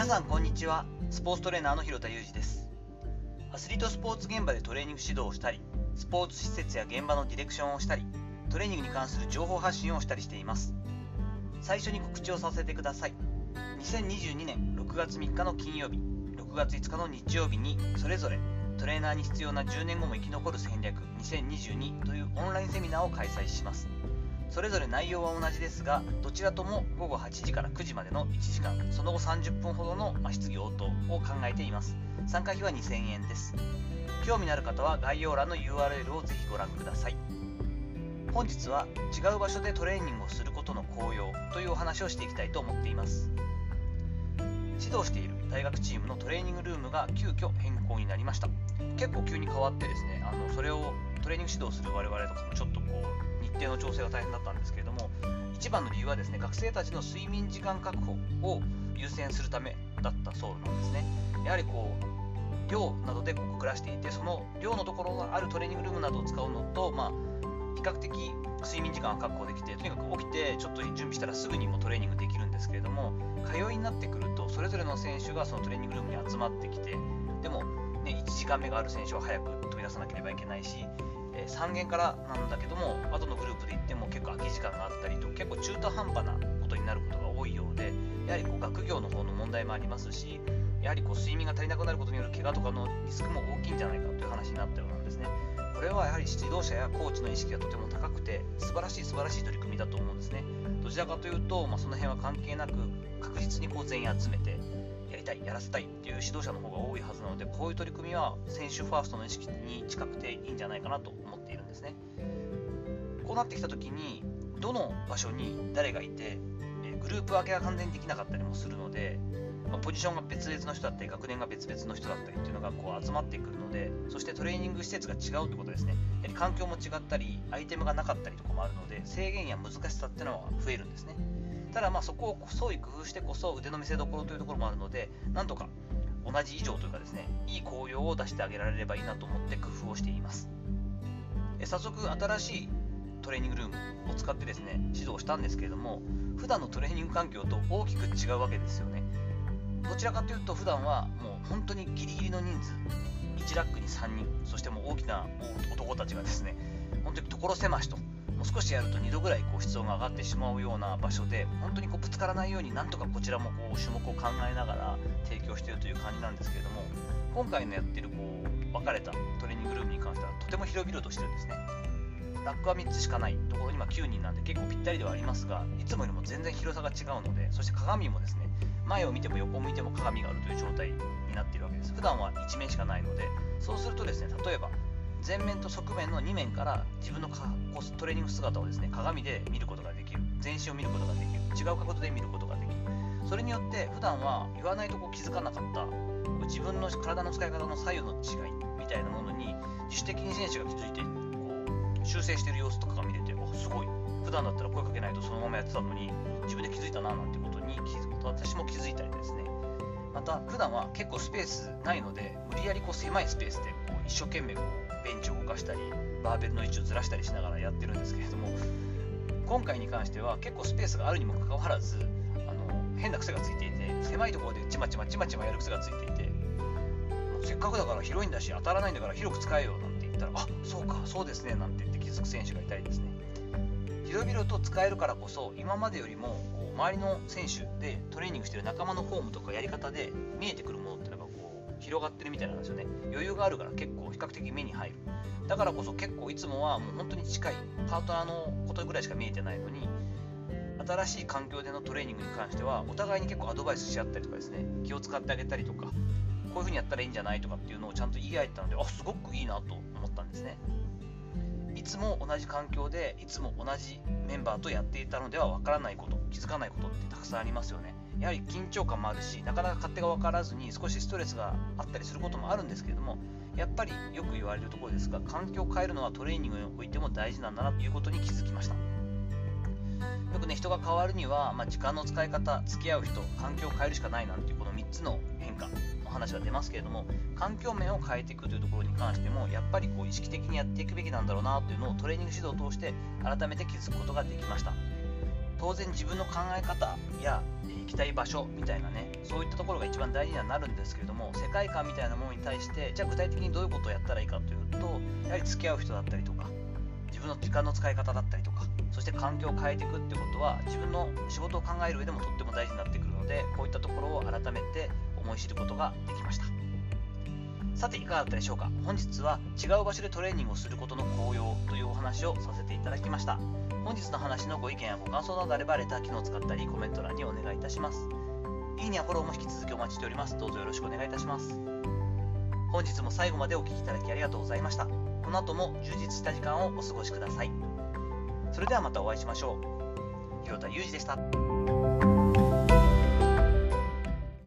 皆さんこんにちは。スポーツトレーナーの広田裕二です。アスリートスポーツ現場でトレーニング指導をしたり、スポーツ施設や現場のディレクションをしたり、トレーニングに関する情報発信をしたりしています。最初に告知をさせてください。2022年6月3日の金曜日、6月5日の日曜日に、それぞれトレーナーに必要な10年後も生き残る戦略2022というオンラインセミナーを開催します。それぞれ内容は同じですが、どちらとも午後8時から9時までの1時間、その後30分ほどの質疑応答を考えています。参加費は2000円です。興味のある方は概要欄の URL をぜひご覧ください。本日は違う場所でトレーニングをすることの効用というお話をしていきたいと思っています。指導している大学チームのトレーニングルームが急遽変更になりました。結構急に変わってですね、それをトレーニング指導する我々とかもちょっと日程の調整が大変だったんですけれども、一番の理由はですね、学生たちの睡眠時間確保を優先するためだったそうなんですね。やはり寮などで暮らしていて、その寮のところがあるトレーニングルームなどを使うのと、比較的睡眠時間を確保できて、とにかく起きてちょっと準備したらすぐにもトレーニングできるんですけれども、通いになってくるとそれぞれの選手がそのトレーニングルームに集まってきて、でも、1時間目がある選手は早く飛び出さなければいけないし、3限からなんだけども、後のグループで行っても結構空き時間があったりと、結構中途半端なことになることが多いようで、やはり学業の方の問題もありますし、やはり睡眠が足りなくなることによる怪我とかのリスクも大きいんじゃないかという話になったようなんですね。これはやはり指導者やコーチの意識がとても高くて、素晴らしい取り組みだと思うんですね。どちらかというと、その辺は関係なく確実に全員集めてやりたい、やらせたいっていう指導者の方が多いはずなので、こういう取り組みは選手ファーストの意識に近くていいんじゃないかなと思っているんですね。こうなってきた時に、どの場所に誰がいて、グループ分けが完全にできなかったりもするので、ポジションが別々の人だったり、学年が別々の人だったりっていうのが集まってくるので、そしてトレーニング施設が違うってことですね。やはり環境も違ったり、アイテムがなかったりとかもあるので、制限や難しさっていうのは増えるんですね。ただそこを創意工夫してこそ腕の見せ所というところもあるので、なんとか同じ以上というかですね、いい効用を出してあげられればいいなと思って工夫をしています。早速新しいトレーニングルームを使ってですね、指導したんですけれども、普段のトレーニング環境と大きく違うわけですよね。どちらかというと、普段はもう本当にギリギリの人数、1ラックに3人、そしてもう大きな男たちがですね、本当に所狭しと、もう少しやると2度ぐらい室温が上がってしまうような場所で、本当にぶつからないようになんとかこちらも種目を考えながら提供しているという感じなんですけれども、今回のやっている分かれたトレーニングルームに関してはとても広々としてるんですね。ラックは3つしかないところに9人なんで結構ぴったりではありますが、いつもよりも全然広さが違うので、そして鏡もですね、前を見ても横を見ても鏡があるという状態になっているわけです。普段は一面しかないので、そうするとですね、例えば前面と側面の2面から自分のトレーニング姿をですね、鏡で見ることができる、全身を見ることができる、違う角度で見ることができる。それによって普段は言わないと気づかなかった自分の体の使い方の左右の違いみたいなものに自主的に選手が気づいて修正している様子とかが見れて、すごい、普段だったら声かけないとそのままやってたのに自分で気づいたななんてことに私も気づいたりですね。また普段は結構スペースないので、無理やり狭いスペースで一生懸命ベンチを動かしたりバーベルの位置をずらしたりしながらやってるんですけれども、今回に関しては結構スペースがあるにもかかわらず変な癖がついていて、狭いところでちまちまやる癖がついていて、せっかくだから広いんだし当たらないんだから広く使えよなんて言ったら、あ、そうか、そうですねなんて言って気づく選手がいたりですね。広々と使えるからこそ、今までよりも周りの選手でトレーニングしている仲間のフォームとかやり方で見えてくるものってのが広がってるみたいなんですよね。余裕があるから結構比較的目に入る。だからこそ結構いつもはもう本当に近いパートナーのことぐらいしか見えてないのに、新しい環境でのトレーニングに関してはお互いに結構アドバイスし合ったりとかですね、気を使ってあげたりとか、こういう風にやったらいいんじゃないとかっていうのをちゃんと言い合えたので、すごくいいなと思ったんですね。いつも同じ環境でいつも同じメンバーとやっていたのではわからないこと、気づかないことってたくさんありますよね。やはり緊張感もあるし、なかなか勝手が分からずに少しストレスがあったりすることもあるんですけれども、やっぱりよく言われるところですが、環境を変えるのはトレーニングにおいても大事なんだなということに気づきました。よく人が変わるには、時間の使い方、付き合う人、環境を変えるしかないなんていう、この3つの変化の話が出ますけれども、環境面を変えていくというところに関してもやっぱり意識的にやっていくべきなんだろうなというのをトレーニング指導を通して改めて気づくことができました。当然自分の考え方やきたい場所みたいなね、そういったところが一番大事にはなるんですけれども、世界観みたいなものに対してじゃあ具体的にどういうことをやったらいいかというと、やはり付き合う人だったりとか、自分の時間の使い方だったりとか、そして環境を変えていくってことは自分の仕事を考える上でもとっても大事になってくるので、こういったところを改めて思い知ることができました。さていかがだったでしょうか。本日は違う場所でトレーニングをすることの効用というお話をさせていただきました。本日の話のご意見やご感想などあればレター機能を使ったりコメント欄にお願いいたします。いいねやフォローも引き続きお待ちしております。どうぞよろしくお願いいたします。本日も最後までお聞きいただきありがとうございました。この後も充実した時間をお過ごしください。それではまたお会いしましょう。広田裕二でした。